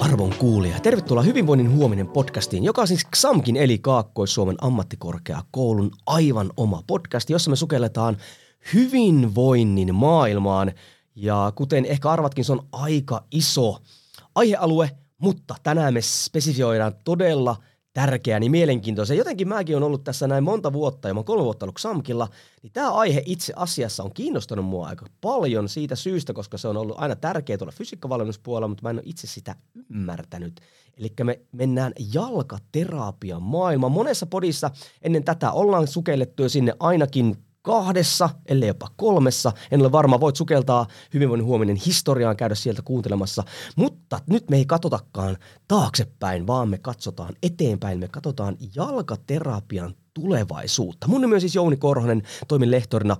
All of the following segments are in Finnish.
Arvon kuulija. Tervetuloa Hyvinvoinnin huominen podcastiin, joka on siis XAMKin eli Kaakkois-Suomen ammattikorkeakoulun aivan oma podcast, jossa me sukelletaan hyvinvoinnin maailmaan. Ja kuten ehkä arvatkin, se on aika iso aihealue, mutta tänään me spesifioidaan todella tärkeää ja mielenkiintoista. Jotenkin mäkin olen ollut tässä näin monta vuotta ja mä oon 3 vuotta ollut XAMKilla, niin tämä aihe itse asiassa on kiinnostanut mua aika paljon siitä syystä, koska se on ollut aina tärkeä tuolla fysiikkavalmennuspuolella, mutta mä en ole itse sitä ymmärtänyt. Eli me mennään jalkaterapian maailmaan. Monessa podissa ennen tätä ollaan sukellettu sinne ainakin 2, ellei jopa 3. En ole varma, voit sukeltaa Hyvinvoinnin huominen historiaan, käydä sieltä kuuntelemassa. Mutta nyt me ei katsotakaan taaksepäin, vaan me katsotaan eteenpäin. Me katsotaan jalkaterapian tulevaisuutta. Mun nimi on siis Jouni Korhonen, toimin lehtorina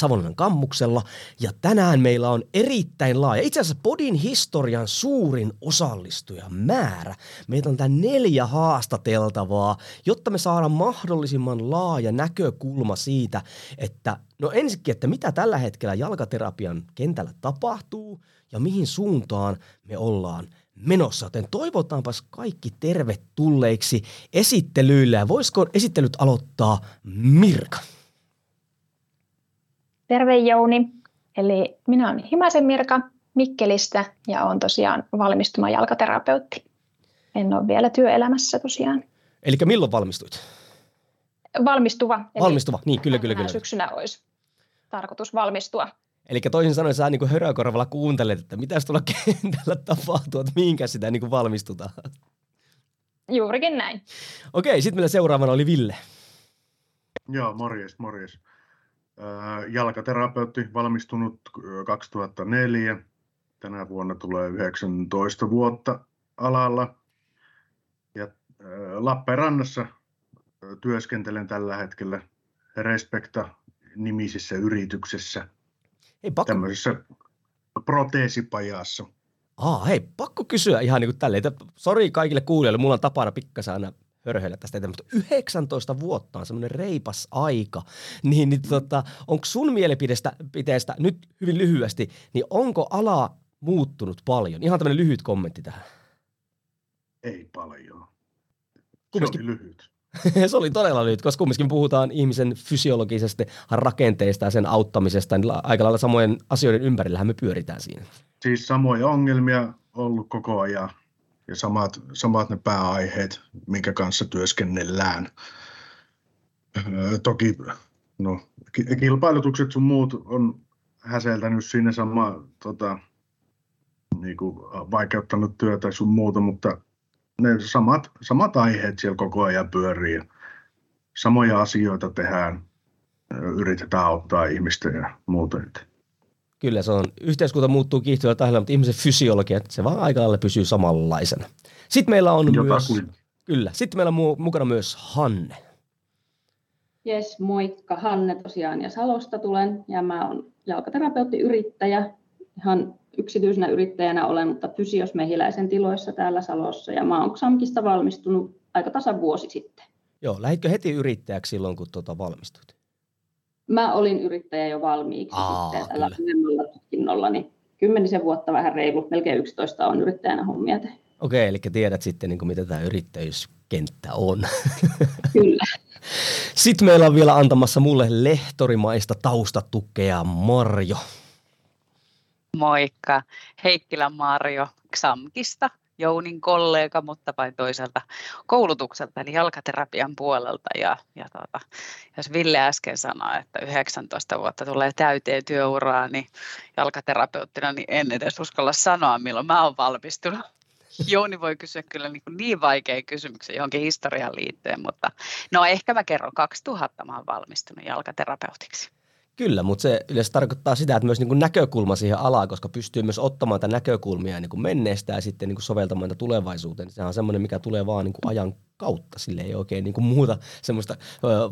Savonlinnan kammuksella. Ja tänään meillä on erittäin laaja, itse asiassa podin historian suurin osallistujamäärä. Meitä on tämän 4 haastateltavaa, jotta me saadaan mahdollisimman laaja näkökulma siitä, että no ensinnäkin, että mitä tällä hetkellä jalkaterapian kentällä tapahtuu ja mihin suuntaan me ollaan menossa. Joten toivotaanpas kaikki tervetulleiksi esittelyillä. Ja voisiko esittelyt aloittaa Mirka? Terve Jouni, eli minä olen Himasen Mirka Mikkelistä ja olen tosiaan valmistuma jalkaterapeutti. En ole vielä työelämässä tosiaan. Eli milloin valmistuit? Valmistuva, niin kyllä. Syksynä olisi tarkoitus valmistua. Eli toisin sanoen sä niin hörökorvalla kuuntelet, että mitäs tuolla kentällä tapahtuu, että mihinkä sitä niin valmistutaan. Juurikin näin. Okei, sitten meillä seuraavana oli Ville. Joo, morjes. Jalkaterapeutti, valmistunut 2004. Tänä vuonna tulee 19 vuotta alalla. Ja Lappeenrannassa työskentelen tällä hetkellä Respekta-nimisessä yrityksessä. Tämmöisessä proteesipajassa. Pakko kysyä ihan niin kuin tälleen. Sori kaikille kuulijoille, mulla on tapana pikkasen aina hörhöillä tästä eteenpäin, mutta 19 vuotta on semmoinen reipas aika, niin, onko sun mielipiteestä nyt hyvin lyhyesti, niin onko ala muuttunut paljon? Ihan tämmöinen lyhyt kommentti tähän. Ei paljon. Se oli lyhyt. Se oli todella lyhyt, koska kumminkin puhutaan ihmisen fysiologisesta rakenteista ja sen auttamisesta, niin aika lailla samojen asioiden ympärillähän me pyöritään siinä. Siis samoja ongelmia ollut koko ajan. Ja samat ne pääaiheet, minkä kanssa työskennellään. Toki no, kilpailutukset sun muut on häseltänyt siinä samaa, niinku, vaikeuttanut työtä sun muuta, mutta ne samat aiheet siellä koko ajan pyörii. Samoja asioita tehdään, yritetään auttaa ihmistä ja muuta. Kyllä se on. Yhteiskunta muuttuu kiihtyvällä tahdilla, mutta ihmisen fysiologia, se vaan aika lailla pysyy samanlaisena. Sitten meillä on mukana myös Hanne. Jes, moikka. Hanne tosiaan ja Salosta tulen ja mä oon jalkaterapeutti-yrittäjä. Ihan yksityisenä yrittäjänä olen, mutta Fysios Mehiläisen tiloissa täällä Salossa ja mä oon XAMKista valmistunut aika tasan vuosi sitten. Joo, lähditkö heti yrittäjäksi silloin, kun valmistuit? Mä olin yrittäjä jo valmiiksi sitten tällä vanhemmalla tutkinnolla, niin 10 vuotta vähän reilu, melkein 11 on yrittäjänä hommia tehnyt. Okei, eli tiedät sitten, niin kuin, mitä tämä yrittäjyyskenttä on. Kyllä. Sitten meillä on vielä antamassa mulle lehtorimaista taustatukea Marjo. Moikka, Heikkilä Marjo XAMKista, Jounin kollega, mutta vain toiselta koulutukselta, eli jalkaterapian puolelta. Ja jos Ville äsken sanoi, että 19 vuotta tulee täyteen työuraa, niin jalkaterapeuttina niin en edes uskalla sanoa, milloin mä oon valmistunut. Jouni voi kysyä kyllä niin vaikean kysymyksen johonkin historiaan liittyen, mutta no ehkä mä kerron 2000 mä oon valmistunut jalkaterapeutiksi. Kyllä, mutta se yleensä tarkoittaa sitä, että myös niin kuin näkökulma siihen alaan, koska pystyy myös ottamaan tämän näkökulmia niin kuin menneestä ja sitten niin kuin soveltamaan tätä tulevaisuuteen. Sehän on semmoinen, mikä tulee vaan niin kuin ajan kautta. Sille ei oikein niin kuin muuta semmoista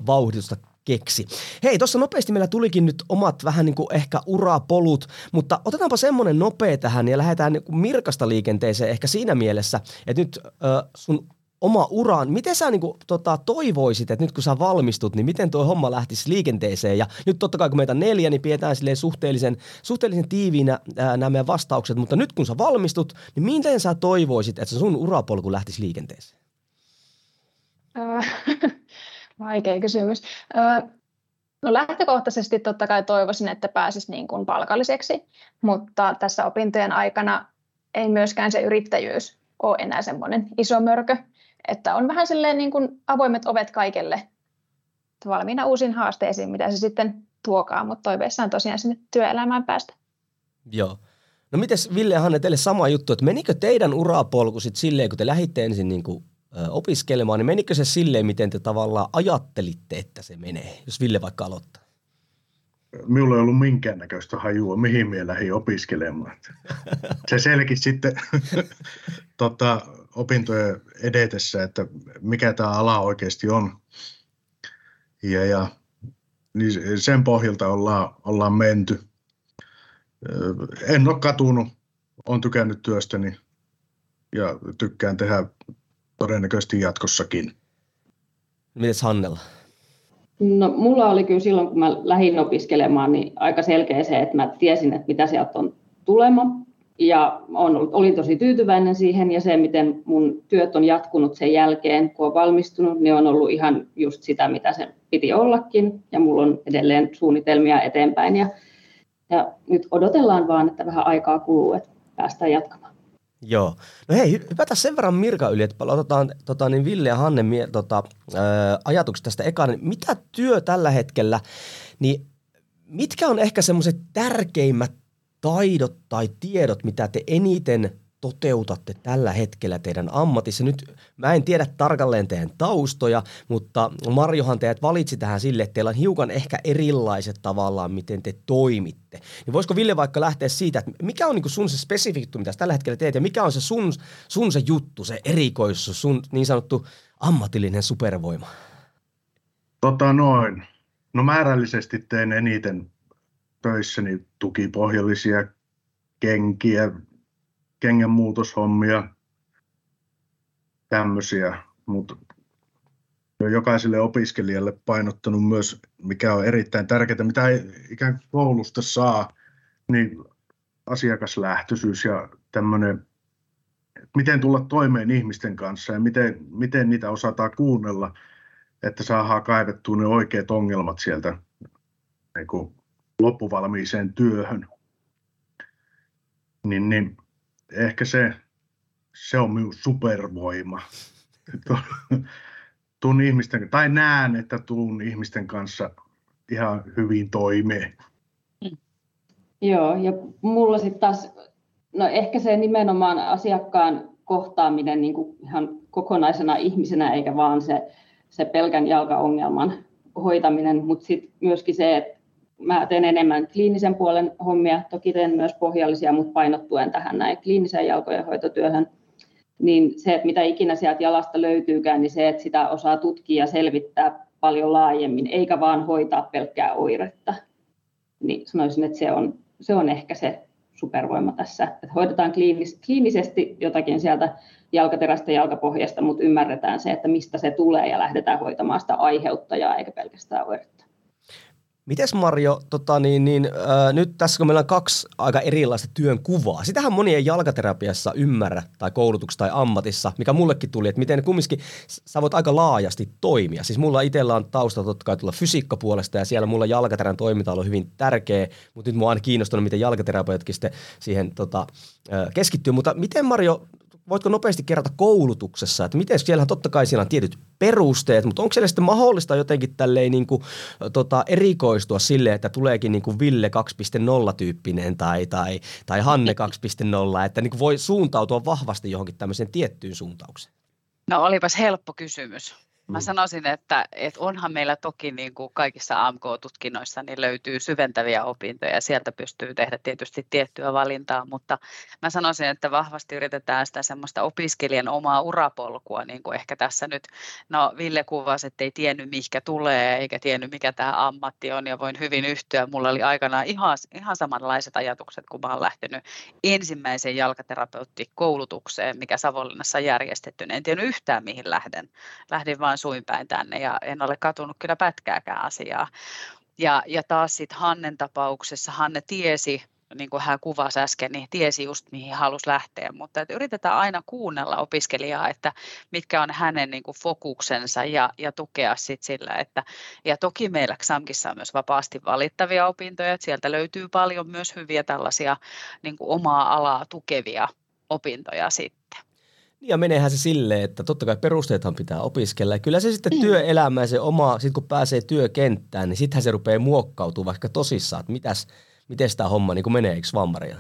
vauhditusta keksi. Hei, tuossa nopeasti meillä tulikin nyt omat vähän niin kuin ehkä urapolut, mutta otetaanpa semmoinen nopea tähän ja lähdetään niin kuin Mirkasta liikenteeseen ehkä siinä mielessä, että nyt sun oma uraan. Miten sä niin kuin, toivoisit, että nyt kun sä valmistut, niin miten tuo homma lähtisi liikenteeseen? Ja nyt totta kai kun meitä on 4, niin pidetään suhteellisen tiiviinä nämä meidän vastaukset, mutta nyt kun sä valmistut, niin miten sä toivoisit, että sun urapolku lähtisi liikenteeseen? Vaikea kysymys. No lähtökohtaisesti totta kai toivoisin, että pääsisi niin kuin palkalliseksi, mutta tässä opintojen aikana ei myöskään se yrittäjyys ole enää semmoinen iso mörkö. Että on vähän silleen niin kuin avoimet ovet kaikelle valmiina uusiin haasteisiin, mitä se sitten tuokaa, mutta toiveissa on tosiaan sinne työelämään päästä. Joo. No mites Ville ja Hanne, teille sama juttu, että menikö teidän urapolku sitten silleen, kun te lähditte ensin niin kuin opiskelemaan, niin menikö se silleen, miten te tavallaan ajattelitte, että se menee, jos Ville vaikka aloittaa? Minulla ei ollut minkäännäköistä hajua, mihin minä lähdin opiskelemaan. Se selkisi sitten opintojen edetessä, että mikä tämä ala oikeasti on. Ja niin sen pohjalta ollaan menty. En ole katunut, olen tykännyt työstäni ja tykkään tehdä todennäköisesti jatkossakin. Mites Hannella? No, mulla oli kyllä silloin, kun mä lähdin opiskelemaan, niin aika selkeä se, että mä tiesin, että mitä sieltä on tulema. Ja olin tosi tyytyväinen siihen ja se, miten mun työt on jatkunut sen jälkeen, kun olen valmistunut, niin on ollut ihan just sitä, mitä sen piti ollakin. Ja mulla on edelleen suunnitelmia eteenpäin ja nyt odotellaan vaan, että vähän aikaa kuluu, että päästään jatkamaan. Joo. No hei, hypätään sen verran Mirka yli, että otetaan niin Ville ja Hanne ajatukset tästä ekaan. Mitä työ tällä hetkellä, niin mitkä on ehkä semmoiset tärkeimmät taidot tai tiedot, mitä te eniten toteutatte tällä hetkellä teidän ammatissa? Nyt mä en tiedä tarkalleen teidän taustoja, mutta Marjohan teidät valitsi tähän sille, että teillä on hiukan ehkä erilaiset tavallaan, miten te toimitte. Niin voisiko Ville vaikka lähteä siitä, että mikä on niin kuin sun se spesifiikki, mitä tällä hetkellä teet ja mikä on se sun se juttu, se erikoisuus, sun niin sanottu ammatillinen supervoima? No määrällisesti teen eniten töissäni tukipohjallisia kenkiä, kengänmuutoshommia, tämmöisiä, mutta jokaiselle opiskelijalle painottanut myös, mikä on erittäin tärkeää, mitä ei ikään kuin koulusta saa, niin asiakaslähtöisyys ja tämmöinen, miten tulla toimeen ihmisten kanssa ja miten niitä osataan kuunnella, että saadaan kaivettua ne oikeat ongelmat sieltä niin kuin loppuvalmiiseen työhön. Niin ehkä se on minun supervoima. Näen, että tuun ihmisten kanssa ihan hyvin toimeen. Joo, ja mulla sitten taas, no ehkä se nimenomaan asiakkaan kohtaaminen niin kuin ihan kokonaisena ihmisenä, eikä vaan se pelkän jalkaongelman hoitaminen, mutta sitten myöskin se, että mä teen enemmän kliinisen puolen hommia, toki teen myös pohjallisia, mutta painottuen tähän näin kliiniseen jalkojen hoitotyöhön. Niin se, että mitä ikinä sieltä jalasta löytyykään, niin se, että sitä osaa tutkia ja selvittää paljon laajemmin, eikä vaan hoitaa pelkkää oiretta. Niin sanoisin, että se on ehkä se supervoima tässä, että hoidetaan kliinisesti jotakin sieltä jalkaterästä jalkapohjasta, mutta ymmärretään se, että mistä se tulee ja lähdetään hoitamaan sitä aiheuttajaa eikä pelkästään oiretta. Mites Marjo, nyt tässä kun meillä on 2 aika erilaista työnkuvaa, sitähän moni ei jalkaterapiassa ymmärrä tai koulutuksessa tai ammatissa, mikä mullekin tuli, että miten kumminkin sä voit aika laajasti toimia. Siis mulla itsellä on tausta totta kai tulla fysiikkapuolesta ja siellä mulla jalkaterän toiminta on ollut hyvin tärkeä, mutta nyt mua on aina kiinnostunut, miten jalkaterapeutkin sitten siihen keskittyy. Mutta miten Marjo, voitko nopeasti kerrata koulutuksessa, että miten siellähän totta kai siellä on tietyt perusteet, mutta onko siellä sitten mahdollista jotenkin tälleen niin kuin, erikoistua silleen, että tuleekin niin kuin Ville 2.0 tyyppinen tai Hanne 2.0, että niin kuin voi suuntautua vahvasti johonkin tämmöiseen tiettyyn suuntaukseen? No olipas helppo kysymys. Mä sanoisin, että onhan meillä toki niin kuin kaikissa AMK-tutkinnoissa niin löytyy syventäviä opintoja. Sieltä pystyy tehdä tietysti tiettyä valintaa, mutta mä sanoisin, että vahvasti yritetään sitä semmoista opiskelijan omaa urapolkua. Niin kuin ehkä tässä nyt, no Ville kuvasi, että ei tiennyt mihinkä tulee eikä tiennyt mikä tämä ammatti on ja voin hyvin yhtyä. Mulla oli aikanaan ihan samanlaiset ajatukset, kun mä olen lähtenyt ensimmäiseen jalkaterapeuttikoulutukseen, mikä Savonlinnassa järjestetty. En tiennyt yhtään mihin lähdin vaan suinpäin tänne ja en ole katunut kyllä pätkääkään asiaa. Ja taas sitten Hannen tapauksessa, Hanne tiesi, niin kuin hän kuvasi äsken, niin tiesi just mihin halusi lähteä, mutta yritetään aina kuunnella opiskelijaa, että mitkä on hänen niin kuin fokuksensa ja tukea sitten sillä, että ja toki meillä XAMKissa on myös vapaasti valittavia opintoja, että sieltä löytyy paljon myös hyviä tällaisia niin kuin omaa alaa tukevia opintoja sitten. Ja meneehän se silleen, että totta kai perusteethan pitää opiskella. Ja kyllä se sitten työelämä ja se oma, sit kun pääsee työkenttään, niin sittenhän se rupeaa muokkautumaan vaikka tosissaan, että miten tämä homma niin menee, eikö vaan Marja?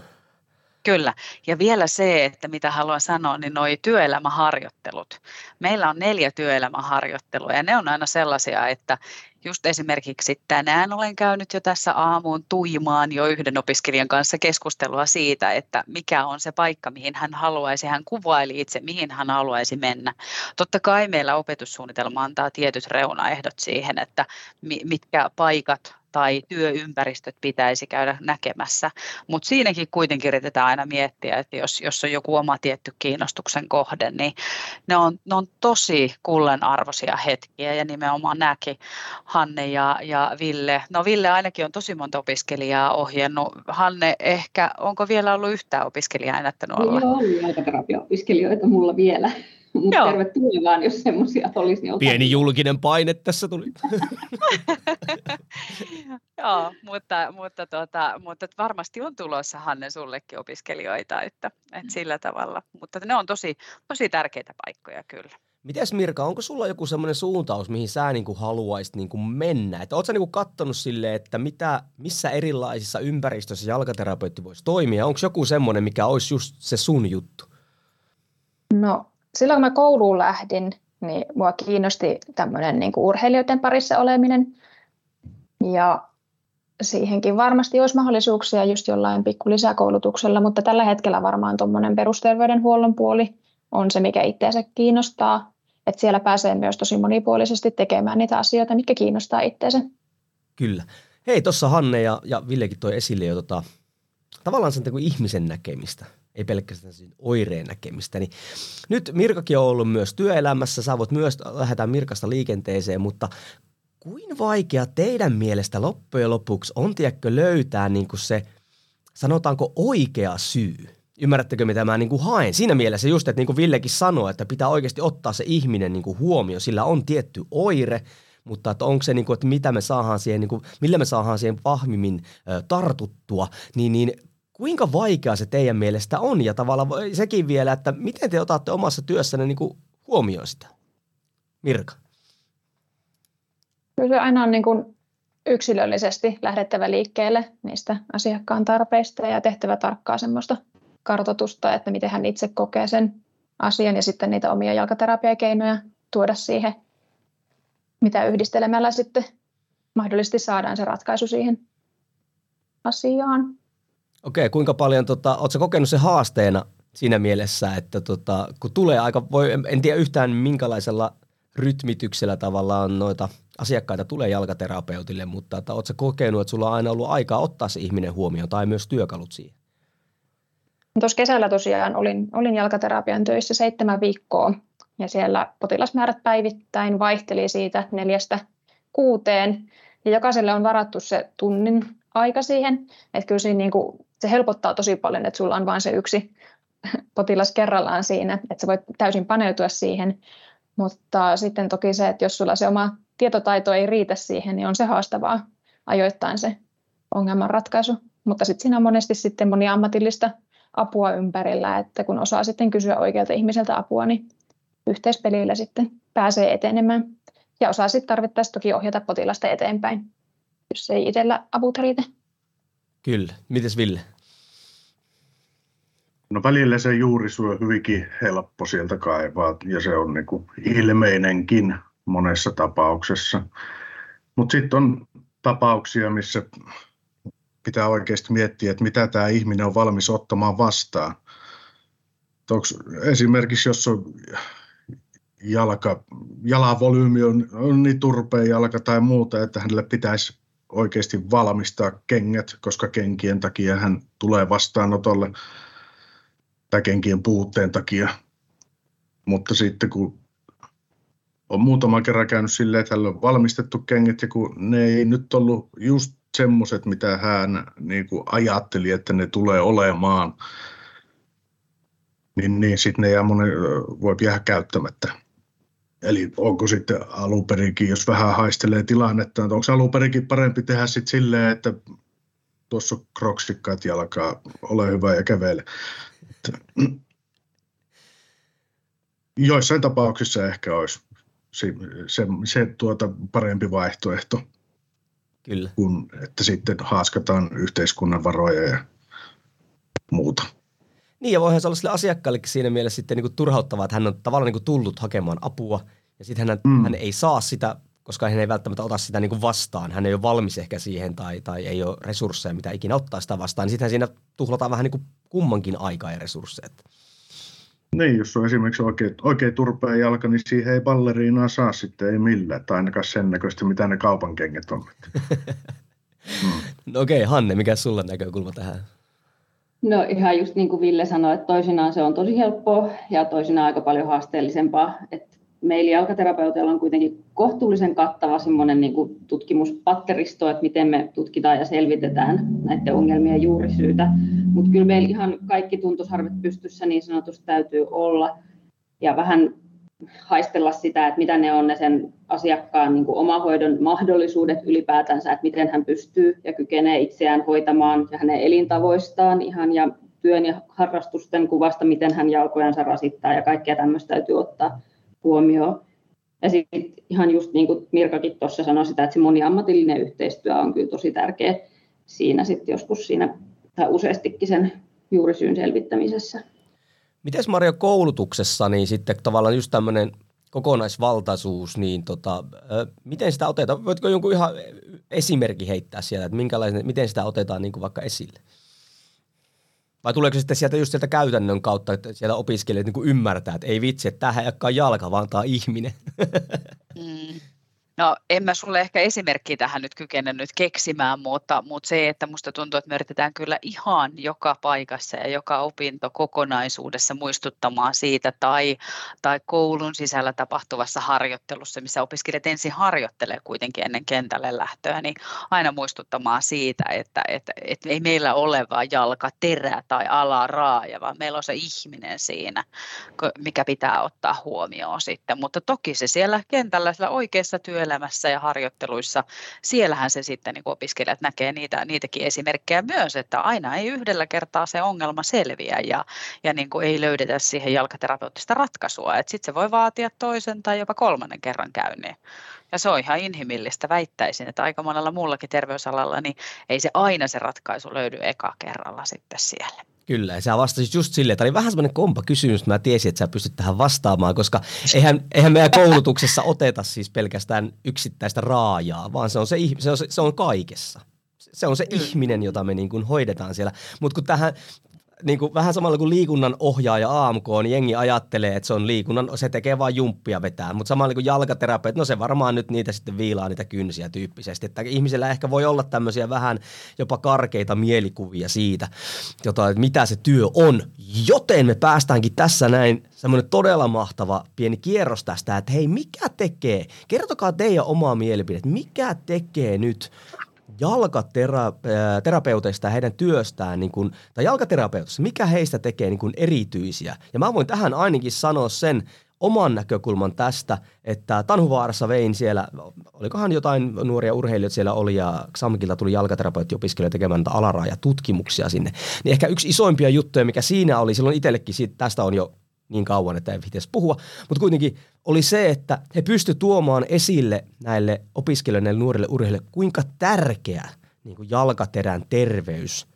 Kyllä. Ja vielä se, että mitä haluan sanoa, niin noi työelämäharjoittelut. Meillä on 4 työelämäharjoittelua ja ne on aina sellaisia, että just esimerkiksi tänään olen käynyt jo tässä aamuun tuimaan jo yhden opiskelijan kanssa keskustelua siitä, että mikä on se paikka, mihin hän haluaisi, hän kuvaili itse, mihin hän haluaisi mennä. Totta kai meillä opetussuunnitelma antaa tietyt reunaehdot siihen, että mitkä paikat tai työympäristöt pitäisi käydä näkemässä, mutta siinäkin kuitenkin yritetään aina miettiä, että jos on joku oma tietty kiinnostuksen kohde, niin ne on tosi kullanarvoisia hetkiä ja nimenomaan nämäkin Hanne ja Ville. No Ville ainakin on tosi monta opiskelijaa ohjannut. Hanne ehkä, onko vielä ollut yhtään opiskelijaa ennättänyt olla? Joo, oli jalkaterapia-opiskelijoita mulla vielä. Mutta tervetuloa vaan, jos semmoisia olisi. Niin pieni julkinen paine tässä tuli. Joo, mutta varmasti on tulossa Hanne sullekin opiskelijoita, että sillä tavalla. Mutta ne on tosi tärkeitä paikkoja kyllä. Mites Mirka, onko sulla joku semmoinen suuntaus, mihin sä niin kuin haluaisit niin kuin mennä? Oletko sä niin kuin kattonut silleen, että missä erilaisissa ympäristöissä jalkaterapeutti voisi toimia? Onko joku semmoinen, mikä olisi just se sun juttu? No. Silloin kun mä kouluun lähdin, niin mua kiinnosti tämmöinen niin kuin urheilijoiden parissa oleminen. Ja siihenkin varmasti olisi mahdollisuuksia just jollain pikku lisäkoulutuksella, mutta tällä hetkellä varmaan tuommoinen perusterveydenhuollon puoli on se, mikä itseänsä kiinnostaa. Että siellä pääsee myös tosi monipuolisesti tekemään niitä asioita, mitkä kiinnostaa itseänsä. Kyllä. Hei, tuossa Hanne ja Villekin toi esille jo tavallaan sen ihmisen näkemistä. Ei pelkästään oireen näkemistä. Niin nyt Mirkakin on ollut myös työelämässä, sä voit myös lähteä Mirkasta liikenteeseen, mutta kuin vaikea teidän mielestä loppujen lopuksi on löytää niin kuin se, sanotaanko oikea syy? Ymmärrättekö mitä mä niin kuin haen? Siinä mielessä just, että niin kuin Villekin sanoi, että pitää oikeasti ottaa se ihminen niin kuin huomioon, sillä on tietty oire, mutta että onko se, niin kuin, että mitä me saadaan siihen, niin kuin, millä me saadaan siihen vahvimmin tartuttua, niin kuinka vaikeaa se teidän mielestä on ja tavallaan sekin vielä, että miten te otatte omassa työssänne niin kuin huomioon sitä? Mirka. Kyllä se aina on niin kuin yksilöllisesti lähdettävä liikkeelle niistä asiakkaan tarpeista ja tehtävä tarkkaa semmoista kartoitusta, että miten hän itse kokee sen asian ja sitten niitä omia jalkaterapiakeinoja tuoda siihen, mitä yhdistelemällä sitten mahdollisesti saadaan se ratkaisu siihen asiaan. Okei, kuinka paljon, ootko sä kokenut se haasteena siinä mielessä, että kun tulee en tiedä yhtään minkälaisella rytmityksellä tavallaan noita asiakkaita tulee jalkaterapeutille, mutta ootko sä kokenut, että sulla on aina ollut aikaa ottaa se ihminen huomioon tai myös työkalut siihen? Tuossa kesällä tosiaan olin jalkaterapian töissä 7 viikkoa ja siellä potilasmäärät päivittäin vaihteli siitä 4-6 ja jokaiselle on varattu se tunnin aika siihen, että kyllä siinä niin kuin, se helpottaa tosi paljon, että sulla on vain se yksi potilas kerrallaan siinä, että sä voit täysin paneutua siihen, mutta sitten toki se, että jos sulla se oma tietotaito ei riitä siihen, niin on se haastavaa ajoittain se ongelman ratkaisu, mutta sitten siinä on monesti sitten moniammatillista apua ympärillä, että kun osaa sitten kysyä oikealta ihmiseltä apua, niin yhteispelillä sitten pääsee etenemään ja osaa sitten tarvittaessa toki ohjata potilasta eteenpäin, jos ei itsellä avut riitä. Kyllä. Mites Ville? No välillä se juurisyy hyvinkin helppo sieltä kaivaa ja se on niin kuin ilmeinenkin, monessa tapauksessa. Mutta sitten on tapauksia, missä pitää oikeasti miettiä, että mitä tämä ihminen on valmis ottamaan vastaan. Esimerkiksi jos on jalanvolyymi on niin turpeen jalka tai muuta, että hänelle pitäisi oikeasti valmistaa kengät, koska kenkien takia hän tulee vastaanotolle tai kenkien puutteen takia. Mutta sitten kun on muutaman kerran käynyt silleen, että hänellä on valmistettu kengät ja kun ne ei nyt ollut just semmoiset, mitä hän niin kuin ajatteli, että ne tulee olemaan, niin sitten ne voi jäädä käyttämättä. Eli onko sitten alunperinkin, jos vähän haistelee tilannetta, onko alunperinkin parempi tehdä sitten silleen, että tuossa on kroksikkaat jalkaa, ole hyvä ja kävele. Joissain tapauksissa ehkä olisi se parempi vaihtoehto, kyllä, kun että sitten haaskataan yhteiskunnan varoja ja muuta. Niin, ja voihan se olla sille asiakkaallekin siinä mielessä sitten niin kuin turhauttavaa, että hän on tavallaan niin kuin tullut hakemaan apua, ja sitten hän ei saa sitä, koska hän ei välttämättä ota sitä niin kuin vastaan. Hän ei ole valmis ehkä siihen tai ei ole resursseja, mitä ikinä ottaa sitä vastaan. Niin sittenhän siinä tuhlataan vähän niin kuin kummankin aikaa ja resursseja. Niin, jos on esimerkiksi oikein turpeen jalka, niin siihen ei balleriinaa saa sitten, ei millään. Tai ainakaan sen näköistä, mitä ne kaupan kengät on. No okei, Hanne, mikä sulla näkökulma tähän? No ihan just niin kuin Ville sanoi, että toisinaan se on tosi helppoa ja toisinaan aika paljon haasteellisempaa. Et meillä jalkaterapeuteilla on kuitenkin kohtuullisen kattava semmoinen niin kuin tutkimuspatteristo, että miten me tutkitaan ja selvitetään näiden ongelmien juurisyytä. Mutta kyllä meillä ihan kaikki tuntosarvet pystyssä niin sanotusti täytyy olla ja vähän haistella sitä, että mitä ne on ne sen asiakkaan niin kuin omahoidon mahdollisuudet ylipäätänsä, että miten hän pystyy ja kykenee itseään hoitamaan ja hänen elintavoistaan ihan ja työn ja harrastusten kuvasta, miten hän jalkojansa rasittaa ja kaikkea tämmöistä täytyy ottaa huomioon. Ja sitten ihan just niin kuin Mirkakin tuossa sanoi sitä, että se moniammatillinen yhteistyö on kyllä tosi tärkeä siinä sitten joskus siinä tai useastikin sen juurisyyn selvittämisessä. Mites Marjo koulutuksessa, niin sitten tavallaan just tämmöinen kokonaisvaltaisuus, niin miten sitä otetaan? Voitko jonkun ihan esimerkki heittää sieltä, että miten sitä otetaan niin kuin vaikka esille? Vai tuleeko sitten sieltä just sieltä käytännön kautta, että siellä opiskelijat niin kuin ymmärtää, että ei vitsi, että tämähän ei olekaan jalka, vaan tämä on ihminen? No en mä sulle ehkä esimerkkiä tähän nyt kykene nyt keksimään, mutta se, että musta tuntuu, että me yritetään kyllä ihan joka paikassa ja joka opintokokonaisuudessa muistuttamaan siitä tai koulun sisällä tapahtuvassa harjoittelussa, missä opiskelijat ensin harjoittelee kuitenkin ennen kentälle lähtöä, niin aina muistuttamaan siitä, että ei meillä ole vaan jalkaterä tai alaraaja, vaan meillä on se ihminen siinä, mikä pitää ottaa huomioon sitten, mutta toki se siellä kentällä siellä oikeassa työelämässä ja harjoitteluissa, siellähän se sitten niin opiskelijat näkee niitäkin esimerkkejä myös, että aina ei yhdellä kertaa se ongelma selviä ja niin kuin ei löydetä siihen jalkaterapeuttista ratkaisua, että sitten se voi vaatia toisen tai jopa kolmannen kerran käynnin. Ja se on ihan inhimillistä, väittäisin, että aika monella muullakin terveysalalla, niin ei se aina se ratkaisu löydy eka kerralla sitten siellä. Kyllä, ja sä vastasit just silleen, että oli vähän semmoinen kompa kysymys, että mä tiesin, että sä pystyt tähän vastaamaan, koska eihän meidän koulutuksessa oteta siis pelkästään yksittäistä raajaa, vaan se on kaikessa. Se on se ihminen, jota me niin kuin hoidetaan siellä, mutta kun tähän... Niin kuin vähän samalla kuin liikunnan ohjaaja AMK, niin jengi ajattelee, että se on liikunnan, se tekee vaan jumppia vetää, mutta samalla kuin jalkaterapeutit, no se varmaan nyt niitä sitten viilaa niitä kynsiä tyyppisesti, että ihmisellä ehkä voi olla tämmöisiä vähän jopa karkeita mielikuvia siitä, että mitä se työ on, joten me päästäänkin tässä näin semmoinen todella mahtava pieni kierros tästä, että hei mikä tekee, kertokaa teidän omaa mielipidet, mikä tekee nyt jalkaterapeuteista ja heidän työstään, niin kun, tai jalkaterapeutissa, mikä heistä tekee niin kun erityisiä. Ja mä voin tähän ainakin sanoa sen oman näkökulman tästä, että Tanhuvaarassa vein siellä, olikohan jotain nuoria urheilijoita siellä oli, ja XAMKilta tuli jalkaterapeuttiopiskelijoita tekemään näitä alaraaja-tutkimuksia sinne. Niin ehkä yksi isoimpia juttuja, mikä siinä oli, silloin itsellekin siitä, tästä on jo niin kauan, että ei pitäisi puhua, mutta kuitenkin oli se, että he pystyivät tuomaan esille näille opiskelijoille, näille nuorille urheilijoille, kuinka tärkeä niin kuin jalkaterän terveys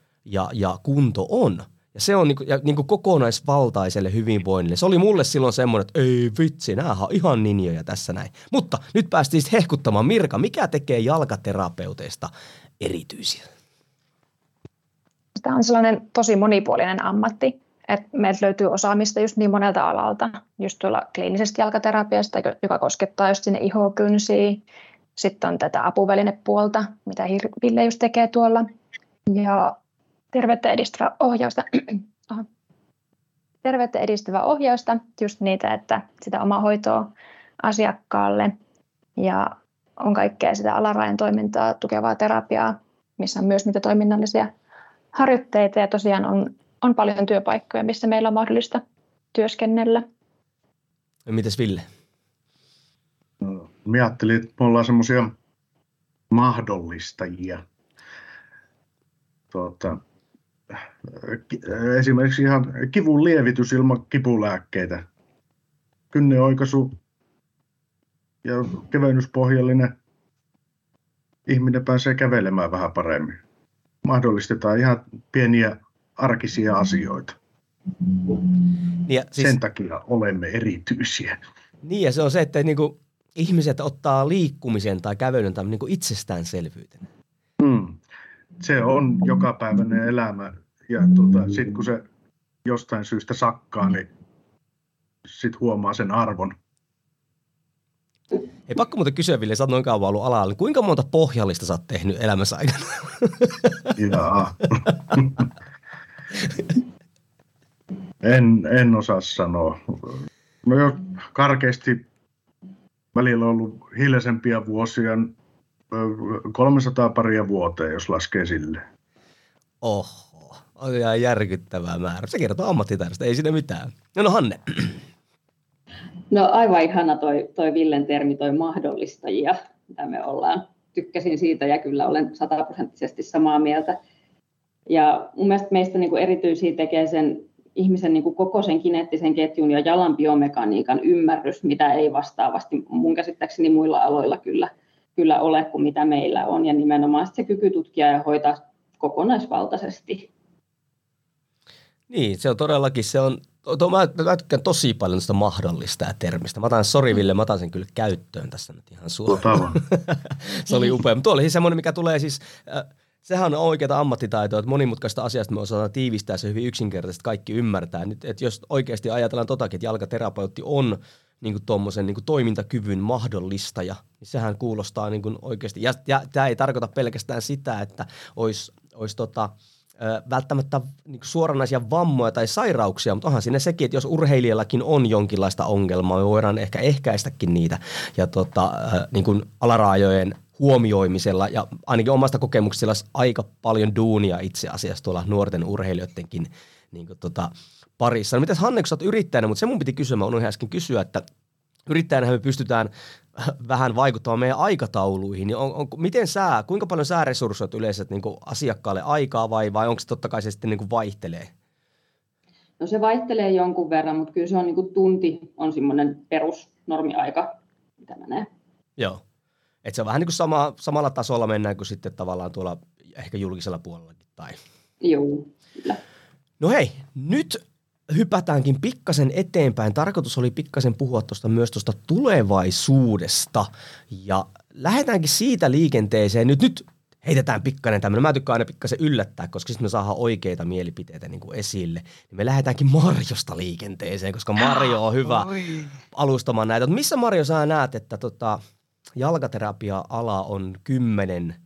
ja kunto on. Ja se on niin kuin kokonaisvaltaiselle hyvinvoinnille. Se oli mulle silloin semmoinen, että ei vitsi, näähän on ihan ninjoja tässä näin. Mutta nyt päästiin sitten hehkuttamaan Mirka. Mikä tekee jalkaterapeuteista erityisiä? Tämä on sellainen tosi monipuolinen ammatti, että meiltä löytyy osaamista just niin monelta alalta. Just tuolla kliinisestä jalkaterapiasta, joka koskettaa just sinne ihokynsiin. Sitten on tätä apuvälinepuolta, mitä Ville just tekee tuolla. Ja terveyttä edistävää ohjausta, just niitä, että sitä omaa hoitoa asiakkaalle. Ja on kaikkea sitä alarajan toimintaa, tukevaa terapiaa, missä on myös niitä toiminnallisia harjoitteita. Ja tosiaan on paljon työpaikkoja, missä meillä on mahdollista työskennellä. Ja mites Ville? Minä ajattelin, että me ollaan semmoisia mahdollistajia. Esimerkiksi ihan kivun lievitys ilman kipulääkkeitä. Kynnenoikaisu ja kevennyspohjallinen ihminen pääsee kävelemään vähän paremmin. Mahdollistetaan ihan pieniä arkisia asioita. Ja siis, sen takia olemme erityisiä. Niin ja se on se, että niinku ihmiset ottaa liikkumisen tai kävelyn tai niinku itsestäänselvyytenä. Se on jokapäiväinen elämä ja sitten kun se jostain syystä sakkaa, niin sitten huomaa sen arvon. Ei pakko muuten kysyä, Ville, sä oot noin kauan ollut alalla. Kuinka monta pohjallista sä oot tehnyt elämässä aikana? Jaa. En osaa sanoa. No jo karkeasti välillä on ollut hiljaisempia vuosia. 300 paria vuoteen, jos laskee sille. Oho, on ihan järkyttävää määrä. Se kertoo ammattitaidosta, ei siinä mitään. No Hanne. No aivan ihana toi Villen termi, toi mahdollistajia, mitä me ollaan. Tykkäsin siitä ja kyllä olen 100% samaa mieltä. Ja mun mielestä meistä niin kuin erityisiä tekee sen ihmisen niin kuin koko sen kineettisen ketjun ja jalan biomekaniikan ymmärrys, mitä ei vastaavasti mun käsittääkseni muilla aloilla kyllä ole kuin mitä meillä on, ja nimenomaan se kyky tutkia ja hoitaa kokonaisvaltaisesti. Niin, se on todellakin, mä tykkään tosi paljon tuosta mahdollistaa termistä. Mä otan sen kyllä käyttöön tässä nyt ihan suoraan. Se oli upea. Tuo oli siis semmoinen, mikä tulee siis, sehän on oikeata ammattitaitoa, että monimutkaista asiasta me osataan tiivistää se hyvin yksinkertaisesti, että kaikki ymmärtää. Nyt, että jos oikeasti ajatellaan totakin, että jalkaterapeutti on niin kuin tuommoisen niin kuin toimintakyvyn mahdollistaja, niin sehän kuulostaa niin kuin oikeasti. Ja tämä ei tarkoita pelkästään sitä, että olisi välttämättä niin kuin suoranaisia vammoja tai sairauksia, mutta onhan siinä sekin, että jos urheilijallakin on jonkinlaista ongelmaa, me voidaan ehkä ehkäistäkin niitä ja niin kuin alaraajojen huomioimisella ja ainakin omasta kokemuksella aika paljon duunia itse asiassa tuolla nuorten urheilijoidenkin niin kuin parissa. No mitäs Hanne, kun sä oot yrittäjänä, mutta se mun piti kysyä, mä unohdin äsken kysyä, että yrittäjänähän me pystytään vähän vaikuttamaan meidän aikatauluihin. Niin kuinka paljon sä resurssoit yleensä niin kuin asiakkaalle aikaa vai onko se totta kai se sitten niin kuin vaihtelee? No se vaihtelee jonkun verran, mutta kyllä se on niin kuin tunti on semmoinen perusnormiaika, mitä menee. Joo, että se on vähän niin kuin samalla tasolla mennään kuin sitten tavallaan tuolla ehkä julkisella puolellakin tai. Joo, kyllä. No hei, nyt hypätäänkin pikkasen eteenpäin. Tarkoitus oli pikkasen puhua myös tuosta tulevaisuudesta ja lähdetäänkin siitä liikenteeseen. Nyt heitetään pikkainen tämmöinen. Mä tykkään aina pikkasen yllättää, koska sitten me saadaan oikeita mielipiteitä niin kuin esille. Me lähdetäänkin Marjosta liikenteeseen, koska Marjo on hyvä alustamaan näitä. Mutta missä Marjo sä näet, että jalkaterapia-ala on 10-20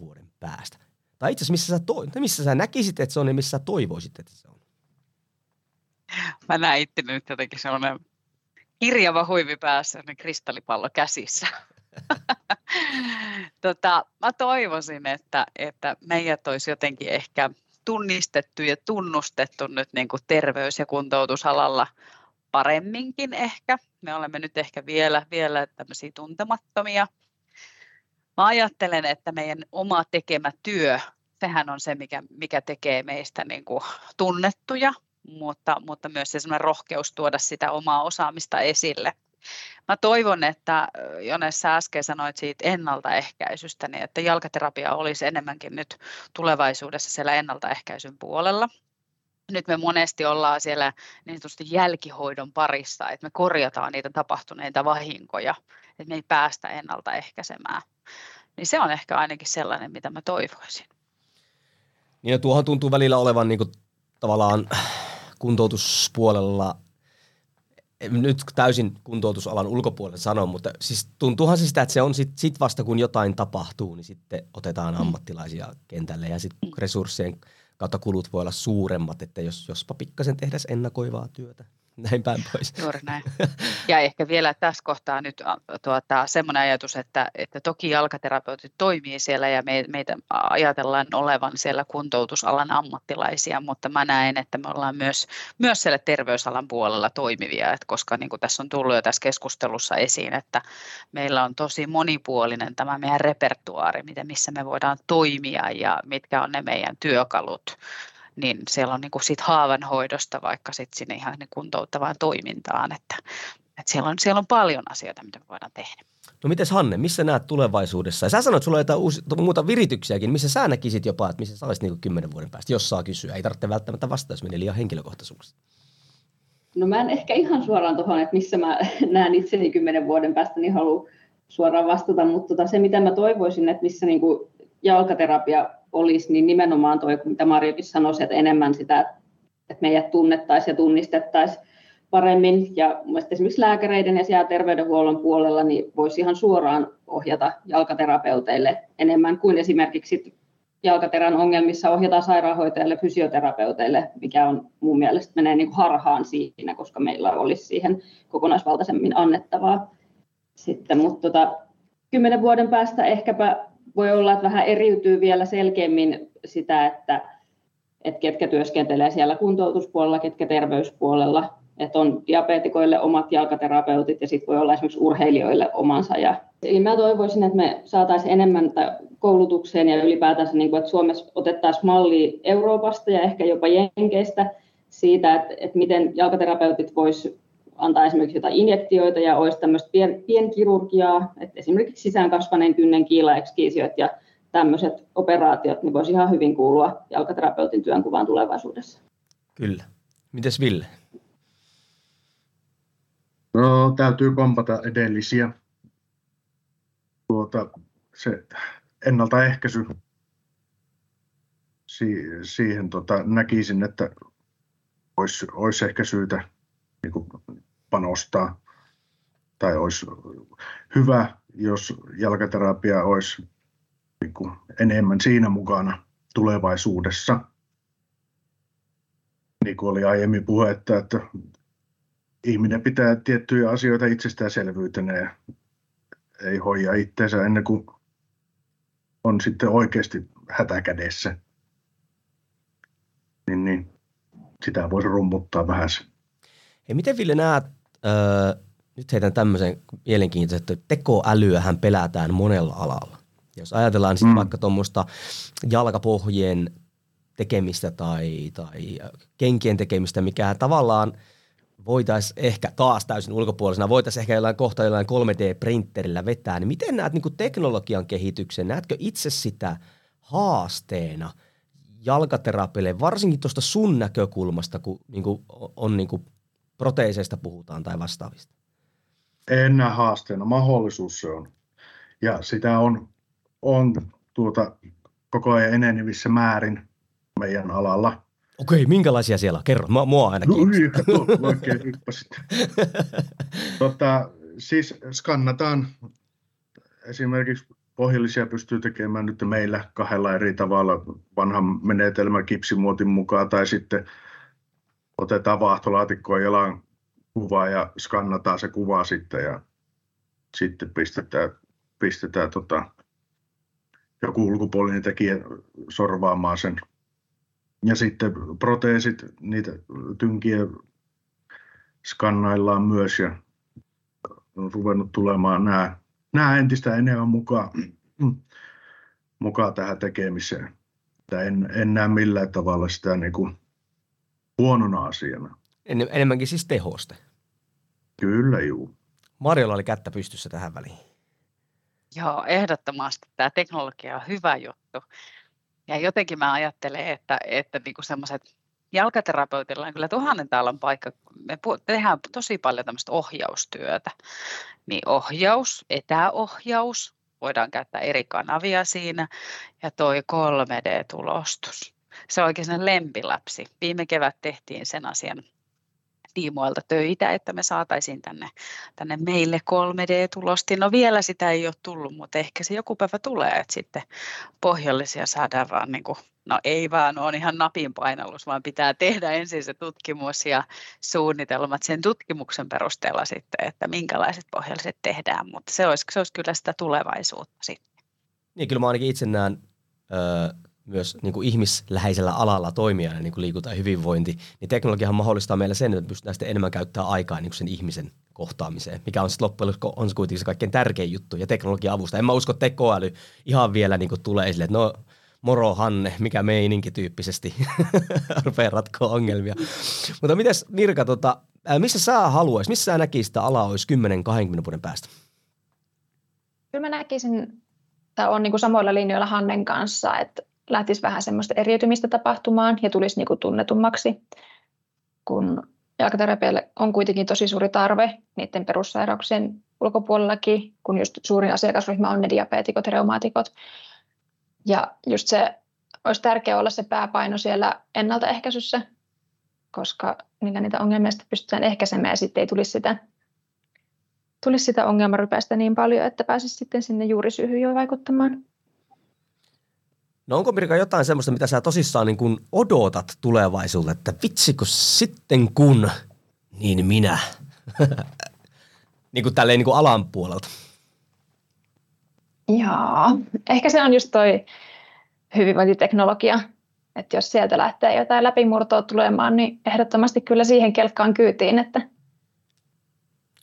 vuoden päästä? Tai itse asiassa missä sä näkisit, että se on ja missä sä toivoisit, että se on? Mä näen itse nyt jotenkin sellainen kirjava huivi päässä, sellainen kristallipallo käsissä. Mä toivoisin, että meidät olisi jotenkin ehkä tunnistettu ja tunnustettu nyt niin kuin terveys- ja kuntoutusalalla paremminkin ehkä. Me olemme nyt ehkä vielä tämmöisiä tuntemattomia. Mä ajattelen, että meidän oma tekemä työ, sehän on se, mikä tekee meistä niin kuin tunnettuja, mutta myös se sellainen rohkeus tuoda sitä omaa osaamista esille. Mä toivon, että Jones, sä äsken sanoit siitä ennaltaehkäisystä, niin että jalkaterapia olisi enemmänkin nyt tulevaisuudessa siellä ennaltaehkäisyn puolella. nyt me monesti ollaan siellä niin sanotusti jälkihoidon parissa, että me korjataan niitä tapahtuneita vahinkoja, että me ei päästä ennaltaehkäisemään. Niin se on ehkä ainakin sellainen, mitä mä toivoisin. Niin ja tuohon tuntuu välillä olevan niin kuin, tavallaan kuntoutuspuolella, nyt täysin kuntoutusalan ulkopuolella sanon, mutta siis tuntuuhan se sitä, että se on sit vasta kun jotain tapahtuu, niin sitten otetaan ammattilaisia kentälle ja sitten resurssien kautta kulut voi olla suuremmat, että jospa pikkasen tehdäs ennakoivaa työtä. Näin päin pois. Juuri näin. Ja ehkä vielä tässä kohtaa nyt semmoinen ajatus, että toki jalkaterapeutit toimii siellä ja meitä ajatellaan olevan siellä kuntoutusalan ammattilaisia, mutta mä näen, että me ollaan myös siellä terveysalan puolella toimivia, että koska niin kuin tässä on tullut jo tässä keskustelussa esiin, että meillä on tosi monipuolinen tämä meidän repertuaari, missä me voidaan toimia ja mitkä on ne meidän työkalut. Niin siellä on niinku sit haavanhoidosta vaikka sit sinne ihan niin kuntouttavaan toimintaan, että siellä on paljon asioita, mitä me voidaan tehdä. No mites Hanne, missä näet tulevaisuudessa? Ja sä sanoit, että sulla on jotain muuta virityksiäkin, missä sä näkisit jopa, että missä sä olisit niinku 10 vuoden päästä, jos saa kysyä. Ei tarvitse välttämättä vastata, jos menee liian henkilökohtaisuudesta. No mä en ehkä ihan suoraan tuohon, että missä mä näen itseni 10 vuoden päästä, niin haluan suoraan vastata, mutta se mitä mä toivoisin, että missä niinku jalkaterapia olisi, niin nimenomaan tuo, mitä Marjokin sanoi, että enemmän sitä, että meidät tunnettaisiin ja tunnistettaisiin paremmin. Ja mielestäni esimerkiksi lääkäreiden ja siellä terveydenhuollon puolella niin voisi ihan suoraan ohjata jalkaterapeuteille enemmän kuin esimerkiksi jalkaterän ongelmissa ohjataan sairaanhoitajille ja fysioterapeuteille, mikä on mun mielestä menee niin kuin harhaan siinä, koska meillä olisi siihen kokonaisvaltaisemmin annettavaa. Sitten, mutta 10 vuoden päästä ehkäpä voi olla, että vähän eriytyy vielä selkeämmin sitä, että ketkä työskentelee siellä kuntoutuspuolella, ketkä terveyspuolella. Että on diabeetikoille omat jalkaterapeutit ja sitten voi olla esimerkiksi urheilijoille omansa. Eli mä toivoisin, että me saataisiin enemmän koulutukseen ja ylipäätänsä, että Suomessa otettaisiin mallia Euroopasta ja ehkä jopa Jenkeistä siitä, että miten jalkaterapeutit voisivat antaa esimerkiksi jotain injektioita ja olisi tämmöistä pienkirurgiaa, että esimerkiksi sisäänkasvaneen kynnen kiilaekskiisiot ja tämmöiset operaatiot, niin voisi ihan hyvin kuulua jalkaterapeutin työnkuvaan tulevaisuudessa. Kyllä. Mites Ville? No, täytyy kompata edellisiä. Se ennaltaehkäisy. Siihen näkisin, että olisi ehkä syytä panostaa, tai olisi hyvä, jos jalkaterapia olisi enemmän siinä mukana tulevaisuudessa. Niin kuin oli aiemmin puhetta, että ihminen pitää tiettyjä asioita itsestäänselvyytenä ja ei hoija itseensä ennen kuin on sitten oikeasti hätäkädessä. Niin, sitä voisi rummuttaa vähän. Ja miten Ville näet, nyt heitän tämmöisen mielenkiintoisen, että tekoälyähän pelätään monella alalla. Jos ajatellaan sitten vaikka tuommoista jalkapohjien tekemistä tai kenkien tekemistä, mikä tavallaan voitaisiin ehkä taas täysin ulkopuolisena, voitaisiin ehkä jollain 3D-printterillä vetää, niin miten näet niin teknologian kehityksen, näetkö itse sitä haasteena jalkaterapialle, varsinkin tuosta sun näkökulmasta, kun niin kuin on niin kuin proteeseista puhutaan tai vastaavista? Enää haasteena. Mahdollisuus se on. Ja sitä on koko ajan enenevissä määrin meidän alalla. Okei, minkälaisia siellä on? Kerro. Mua ainakin. No, oikein hyppäsit. Siis skannataan. Esimerkiksi pohjallisia pystyy tekemään nyt meillä 2 eri tavalla. Vanhan menetelmä kipsimuotin mukaan tai sitten otetaan vaahtolaatikkoon jalan kuvaa ja skannataan se kuva sitten ja sitten pistetään joku ulkopuolinen tekijä sorvaamaan sen. Ja sitten proteesit, niitä tynkiä skannaillaan myös ja on ruvennut tulemaan nämä entistä enemmän mukaan tähän tekemiseen. En näe millään tavalla sitä niinku huonona asiana. Enemmänkin siis tehoste. Kyllä, juu. Marjolla oli kättä pystyssä tähän väliin. Joo, ehdottomasti. Tämä teknologia on hyvä juttu. Ja jotenkin mä ajattelen, että niinku semmoiset jalkaterapeutilla on kyllä 1,000 taalan paikka. Me tehdään tosi paljon tämmöistä ohjaustyötä. Niin ohjaus, etäohjaus, voidaan käyttää eri kanavia siinä, ja toi 3D-tulostus. Se on oikein lempilapsi. Viime kevät tehtiin sen asian tiimoilta töitä, että me saataisiin tänne meille 3D-tulostin. No vielä sitä ei ole tullut, mutta ehkä se joku päivä tulee, että sitten pohjallisia saadaan vaan niin kuin, no ei vaan ole ihan napin painallus, vaan pitää tehdä ensin se tutkimus ja suunnitelmat sen tutkimuksen perusteella sitten, että minkälaiset pohjalliset tehdään, mutta se olisi kyllä sitä tulevaisuutta sitten. Niin kyllä mä ainakin itse näen myös niin kuin ihmisläheisellä alalla toimijana, niin kuin liikunta ja hyvinvointi, niin teknologiahan mahdollistaa meillä sen, että pystytään sitten enemmän käyttämään aikaa niin kuin sen ihmisen kohtaamiseen, mikä on sitten loppujen lopuksi on se kuitenkin se kaikkein tärkein juttu, ja teknologian avusta. En mä usko, että tekoäly ihan vielä niin kuin tulee esille, että no moro Hanne, mikä meininki tyyppisesti rupeaa ratkoa ongelmia. Mutta mitäs Mirka, missä sä haluaisit, missä sä näkisit, että ala olisi 10-20 vuoden päästä? Kyllä mä näkisin, että on niin kuin samoilla linjoilla Hannen kanssa, että lähtisi vähän semmoista eriytymistä tapahtumaan ja tulisi niinku tunnetummaksi, kun jalkaterapialle on kuitenkin tosi suuri tarve niiden perussairauksien ulkopuolellakin, kun just suurin asiakasryhmä on ne diabeetikot ja reumaatikot. Ja just se olisi tärkeää olla se pääpaino siellä ennaltaehkäisyssä, koska niitä ongelmia pystytään ehkäisemään ja sitten ei tulisi sitä ongelmarypäistä niin paljon, että pääsisi sitten sinne juurisyyhyn jo vaikuttamaan. No onko Mirka jotain semmoista, mitä sä tosissaan niin kun odotat tulevaisuudelta, että vitsikö sitten kun, niin minä, niin kuin tälleen niin kuin alan puolelta? Jaa, ehkä se on just toi hyvinvointiteknologia, että jos sieltä lähtee jotain läpimurtoa tulemaan, niin ehdottomasti kyllä siihen kelkkaan kyytiin, että...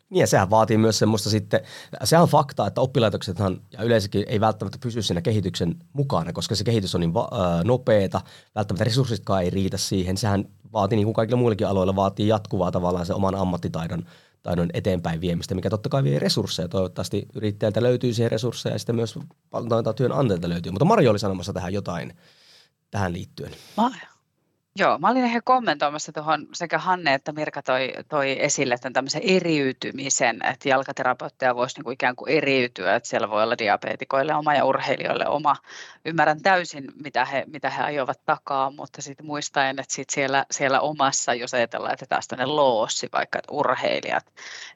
Niin ja sehän vaatii myös semmoista sitten, sehän on fakta, että oppilaitoksethan ja yleensäkin ei välttämättä pysy siinä kehityksen mukana, koska se kehitys on niin nopeata, välttämättä resurssitkaan ei riitä siihen, sehän vaatii niin kuin kaikilla muillakin aloilla, vaatii jatkuvaa tavallaan se oman ammattitaidon eteenpäin viemistä, mikä totta kai vie resursseja, toivottavasti yrittäjältä löytyy siihen resursseja ja sitten myös työnantajalta löytyy, mutta Marjo oli sanomassa tähän jotain tähän liittyen. Joo, mä olin ehkä kommentoimassa tuohon sekä Hanne että Mirka toi esille tämän tämmöisen eriytymisen, että jalkaterapeutteja voisi niinku ikään kuin eriytyä, että siellä voi olla diabeetikoille oma ja urheilijoille oma. Ymmärrän täysin, mitä he ajoivat takaa, mutta sitten muistaen, että sit siellä omassa, jos ajatellaan, että taas tämmöinen loossi, vaikka urheilijat,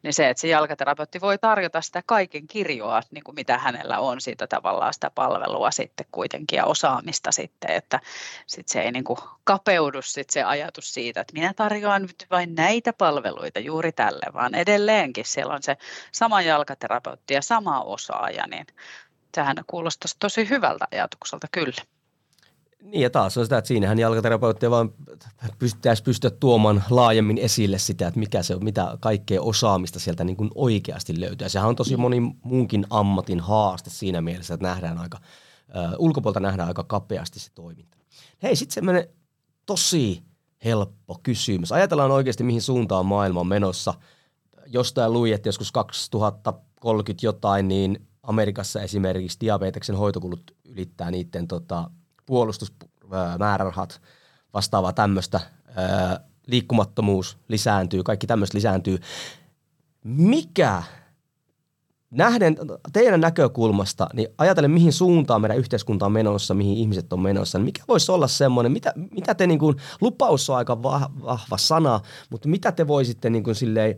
niin se, että se jalkaterapeutti voi tarjota sitä kaiken kirjoa, niin kuin mitä hänellä on siitä tavallaan sitä palvelua sitten kuitenkin ja osaamista sitten, että sitten se ei niin kuin kapeudu. Sitten se ajatus siitä, että minä tarjoan nyt vain näitä palveluita juuri tälle, vaan edelleenkin siellä on se sama jalkaterapeutti ja sama osaaja, niin sehän kuulostaa tosi hyvältä ajatukselta kyllä. Niin ja taas on sitä, että siinähän jalkaterapeuttia vaan pystyä tuomaan laajemmin esille sitä, että mikä se on, mitä kaikkea osaamista sieltä niin kuin oikeasti löytyy. Ja sehän on tosi moni muunkin ammatin haaste siinä mielessä, että nähdään ulkopuolta nähdään aika kapeasti se toiminta. Hei, sitten semmoinen tosi helppo kysymys. Ajatellaan oikeasti, mihin suuntaan maailma on menossa. Jostain luin, että joskus 2030 jotain, niin Amerikassa esimerkiksi diabeteksen hoitokulut ylittää niiden puolustusmäärärahat, vastaavaa tämmöistä. Liikkumattomuus lisääntyy, kaikki tämmöistä lisääntyy. Mikä nähden teidän näkökulmasta, niin ajatellen mihin suuntaan meidän yhteiskunta on menossa, mihin ihmiset on menossa, niin mikä voisi olla semmoinen, mitä te niin kuin, lupaus on aika vahva sana, mutta mitä te voisitte niin kuin silleen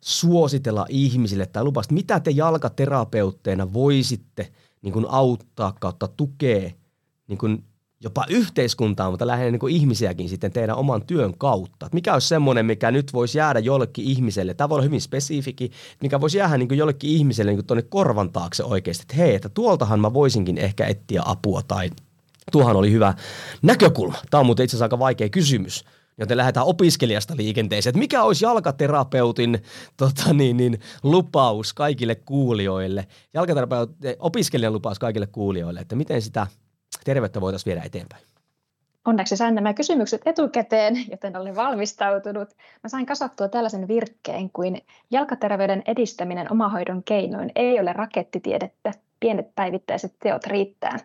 suositella ihmisille tai lupasta, mitä te jalkaterapeutteina voisitte niin kuin auttaa kautta tukea niin kuin jopa yhteiskuntaa, mutta lähinnä niin kuin ihmisiäkin sitten teidän oman työn kautta. Että mikä olisi semmoinen, mikä nyt voisi jäädä jollekin ihmiselle, tämä voi olla hyvin spesifikin, mikä voisi jäädä niin kuin jollekin ihmiselle niin kuin tuonne korvan taakse oikeasti, että hei, että tuoltahan mä voisinkin ehkä etsiä apua tai tuohan oli hyvä näkökulma. Tämä on muuten itse asiassa aika vaikea kysymys, joten lähdetään opiskelijasta liikenteeseen, että mikä olisi jalkaterapeutin lupaus kaikille kuulijoille, opiskelijan lupaus kaikille kuulijoille, että miten sitä terveyttä voitaisiin viedä eteenpäin. Onneksi sain nämä kysymykset etukäteen, joten olen valmistautunut. Mä sain kasattua tällaisen virkkeen kuin jalkaterveyden edistäminen omahoidon keinoin ei ole rakettitiedettä. Pienet päivittäiset teot riittää.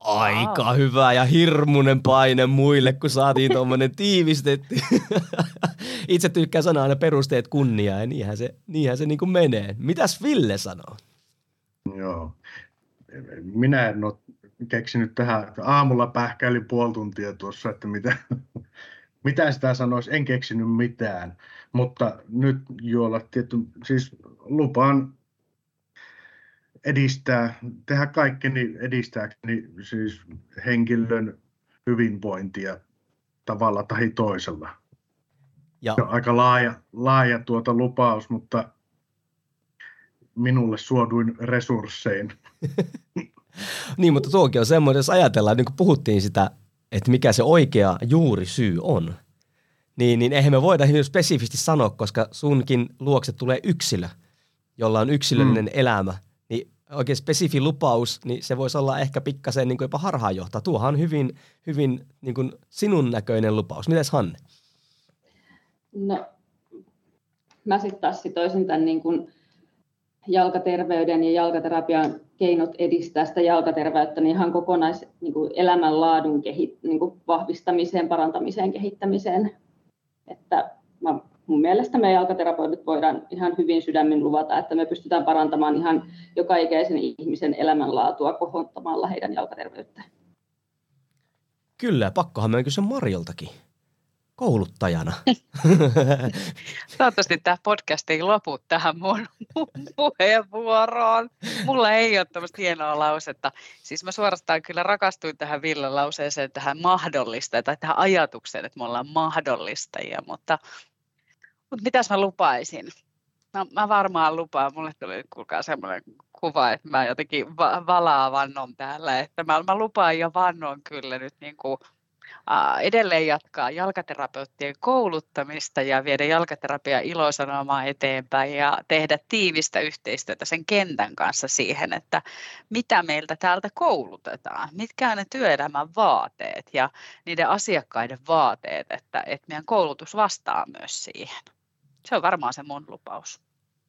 aika hyvä ja hirmuinen paine muille, kun saatiin tuommoinen tiivistetty. Itse tykkään sanoa aina perusteet kunniaan ja niinhän se niin kuin menee. Mitäs Ville sanoo? Joo, minä en ole keksinyt tähän. Aamulla pähkäilin puoli tuntia tuossa, että mitä sitä sanoisi. En keksinyt mitään, mutta nyt jolla siis lupaan tehdä kaikkeni edistääkseni siis henkilön hyvinvointia tavalla tai toisella. Ja. Se on aika laaja lupaus, mutta minulle suoduin resurssein. Niin, mutta tuokin on semmoinen, jos ajatellaan, niin kun puhuttiin sitä, että mikä se oikea juurisyy on, niin eihän me voida hyvin spesifisti sanoa, koska sunkin luokse tulee yksilö, jolla on yksilöllinen elämä. Niin oikein spesifi lupaus, niin se voisi olla ehkä pikkasen niin kuin jopa harhaanjohtaa. Tuohan on hyvin, hyvin niin kuin sinun näköinen lupaus. Mites Hanne? No, mä sitten taas sitoisin tämän niin kuin jalkaterveyden ja jalkaterapian keinot edistää sitä jalkaterveyttä niin ihan niin kuin elämänlaadun niin kuin vahvistamiseen, parantamiseen, kehittämiseen. Että mun mielestä me jalkaterapeutit voidaan ihan hyvin sydämin luvata, että me pystytään parantamaan ihan joka ikäisen ihmisen elämänlaatua kohottamalla heidän jalkaterveyttään. Kyllä, pakkohan meidän kysyä Marjoltakin kouluttajana. Toivottavasti tämä podcast ei lopu tähän mun puheenvuoroon. Mulla ei ole tämmöistä hienoa lausetta. Siis mä suorastaan kyllä rakastuin tähän Villen lauseeseen, tähän mahdollistajaan tai tähän ajatukseen, että me ollaan mahdollistajia, mutta mitäs mä lupaisin? No, mä varmaan lupaan. Mulle tuli kuulkaa semmoinen kuva, että mä jotenkin vannon täällä. Että mä lupaan ja vannon kyllä nyt niin kuin, edelleen jatkaa jalkaterapeuttien kouluttamista ja viedä jalkaterapia ilosanomaa eteenpäin ja tehdä tiivistä yhteistyötä sen kentän kanssa siihen, että mitä meiltä täältä koulutetaan, mitkä on ne työelämän vaateet ja niiden asiakkaiden vaateet, että meidän koulutus vastaa myös siihen. Se on varmaan se mun lupaus.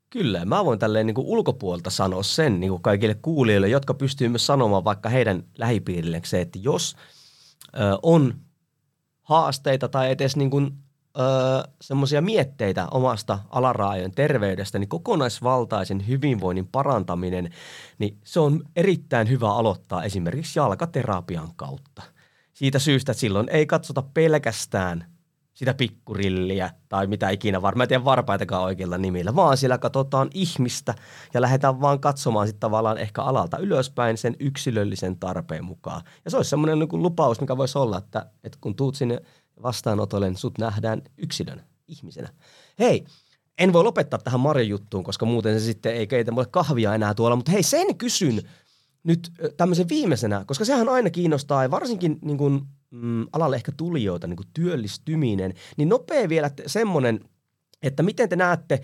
Kyllä, mä voin tälleen niin kuin ulkopuolelta sanoa sen niin kuin kaikille kuulijoille, jotka pystyy myös sanomaan vaikka heidän lähipiirilleen se, että jos on haasteita tai edes niin kuin, semmoisia mietteitä omasta alaraajojen terveydestä, niin kokonaisvaltaisen hyvinvoinnin parantaminen, niin se on erittäin hyvä aloittaa esimerkiksi jalkaterapian kautta. Siitä syystä, että silloin ei katsota pelkästään sitä pikkurilliä tai mitä ikinä, mä en tiedä varpaitakaan oikeilla nimillä, vaan siellä katsotaan ihmistä ja lähdetään vaan katsomaan sitten tavallaan ehkä alalta ylöspäin sen yksilöllisen tarpeen mukaan. Ja se olisi semmoinen niin kuin lupaus, mikä voisi olla, että kun tuut sinne vastaanotolle, niin sut nähdään yksilönä, ihmisenä. Hei, en voi lopettaa tähän Marjon juttuun, koska muuten se sitten ei keitä mulle kahvia enää tuolla, mutta hei, sen kysyn nyt tämmöisen viimeisenä, koska sehän aina kiinnostaa ja varsinkin niin kuin alalle ehkä tulijoita, niin kuin työllistyminen, niin nopea vielä semmoinen, että miten te näette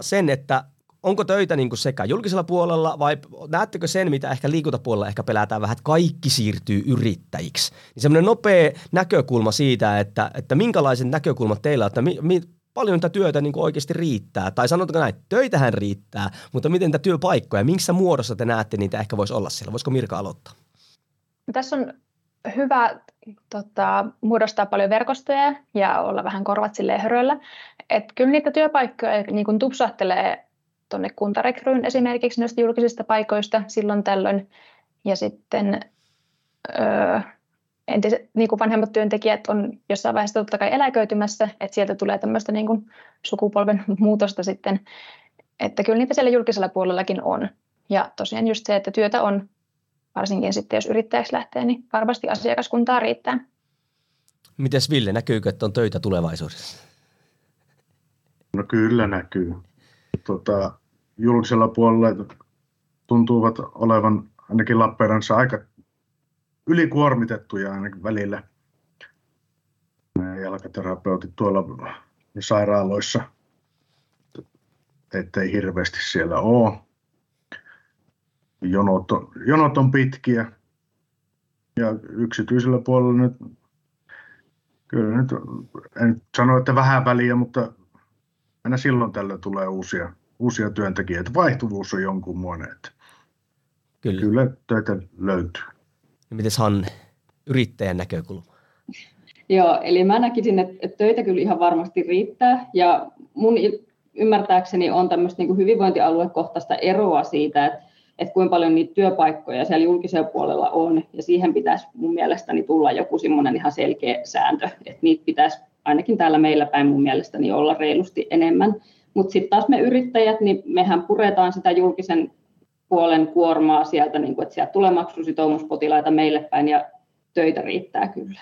sen, että onko töitä niin kuin sekä julkisella puolella vai näettekö sen, mitä ehkä liikuntapuolella ehkä pelätään vähän, että kaikki siirtyy yrittäjiksi. Niin semmoinen nopea näkökulma siitä, että minkälaiset näkökulmat teillä on, että paljon tätä työtä niin kuin oikeasti riittää, tai sanotaanko näin, töitähän riittää, mutta miten tätä työpaikkoja, minkä muodossa te näette niitä ehkä voisi olla siellä? Voisiko Mirka aloittaa? Tässä on hyvä muodostaa paljon verkostoja ja olla vähän korvat silleen höröllä. Et kyllä niitä työpaikkoja niin kun tupsahtelee tuonne kuntarekryyn esimerkiksi noista julkisista paikoista silloin tällöin. Ja sitten niin kun vanhemmat työntekijät on jossain vaiheessa totta kai eläköitymässä, että sieltä tulee tämmöistä niin kun sukupolven muutosta sitten. Että kyllä niitä siellä julkisella puolellakin on. Ja tosiaan just se, että työtä on. Varsinkin sitten, jos yrittäjäksi lähtee, niin varmasti asiakaskuntaa riittää. Mites Ville, näkyykö, että on töitä tulevaisuudessa? No kyllä näkyy. Julkisella puolella tuntuvat olevan ainakin Lappeenrannassa aika ylikuormitettuja ainakin välillä. Jalkaterapeutit tuolla sairaaloissa, ettei hirveästi siellä ole. Jonot on pitkiä ja yksityisellä puolella nyt, kyllä nyt, en sano, että vähän väliä, mutta aina silloin tällä tulee uusia työntekijöitä. Vaihtuvuus on jonkunmoinen, että kyllä töitä löytyy. niin mites Hanne, yrittäjän näkökulma? Joo, eli mä näkisin, että töitä kyllä ihan varmasti riittää, ja mun ymmärtääkseni on tämmöistä niin kuin hyvinvointialuekohtaista eroa siitä, että kuinka paljon niitä työpaikkoja siellä julkisella puolella on, ja siihen pitäisi mun mielestäni tulla joku semmoinen ihan selkeä sääntö, että niitä pitäisi ainakin täällä meillä päin mun mielestäni olla reilusti enemmän, mutta sitten taas me yrittäjät, niin mehän puretaan sitä julkisen puolen kuormaa sieltä, niin kuin, että sieltä tulee maksusitoumuspotilaita meille päin, ja töitä riittää kyllä.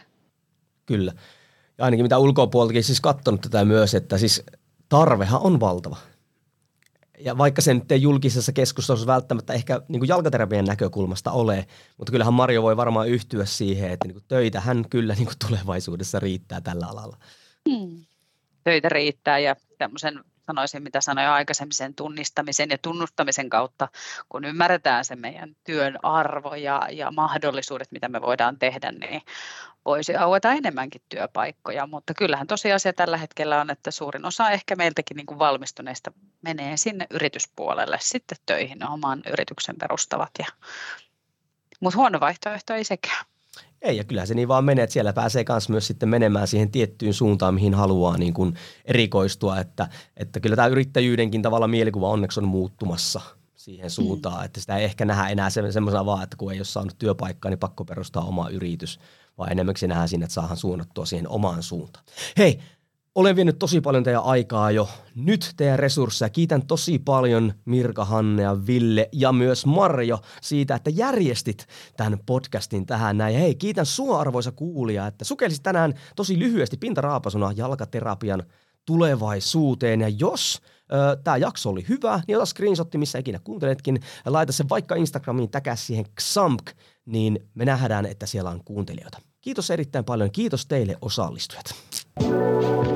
Kyllä. Ja ainakin mitä ulkopuoleltakin siis katsonut tätä myös, että siis tarvehan on valtava. Ja vaikka se nyt ei julkisessa keskustelussa välttämättä ehkä niin kuin jalkaterapian näkökulmasta ole, mutta kyllähän Marjo voi varmaan yhtyä siihen, että niin kuin töitä hän kyllä niin kuin tulevaisuudessa riittää tällä alalla. Töitä riittää ja tämmöisen sanoisin, mitä sanoin aikaisemmin, sen tunnistamisen ja tunnustamisen kautta, kun ymmärretään se meidän työn arvo ja mahdollisuudet, mitä me voidaan tehdä, niin voisi aueta enemmänkin työpaikkoja, mutta kyllähän tosiasia tällä hetkellä on, että suurin osa ehkä meiltäkin niin kuin valmistuneista menee sinne yrityspuolelle sitten töihin oman yrityksen perustavat, mutta huono vaihtoehto ei sekään. Ei, ja kyllähän se niin vaan menee, että siellä pääsee myös sitten menemään siihen tiettyyn suuntaan, mihin haluaa niin kuin erikoistua, että kyllä tämä yrittäjyydenkin tavalla mielikuva onneksi on muuttumassa siihen suuntaan, että sitä ei ehkä nähdä enää semmoisena vaan, että kun ei ole saanut työpaikkaa, niin pakko perustaa oma yritys, vaan enemmänkin nähdään siinä, että saadaan suunnattua siihen omaan suuntaan. Hei, olen vienyt tosi paljon teidän aikaa jo nyt teidän resursseja. Kiitän tosi paljon Mirka, Hanne ja Ville ja myös Marjo siitä, että järjestit tämän podcastin tähän näin. Hei, kiitän sua arvoisa kuulija, että sukellisit tänään tosi lyhyesti pintaraapasuna jalkaterapian tulevaisuuteen. Ja jos tämä jakso oli hyvä, niin ota screenshotti, missä ikinä kuunteletkin. Laita sen vaikka Instagramiin, täkäs siihen XAMK, niin me nähdään, että siellä on kuuntelijoita. Kiitos erittäin paljon. Kiitos teille osallistujat.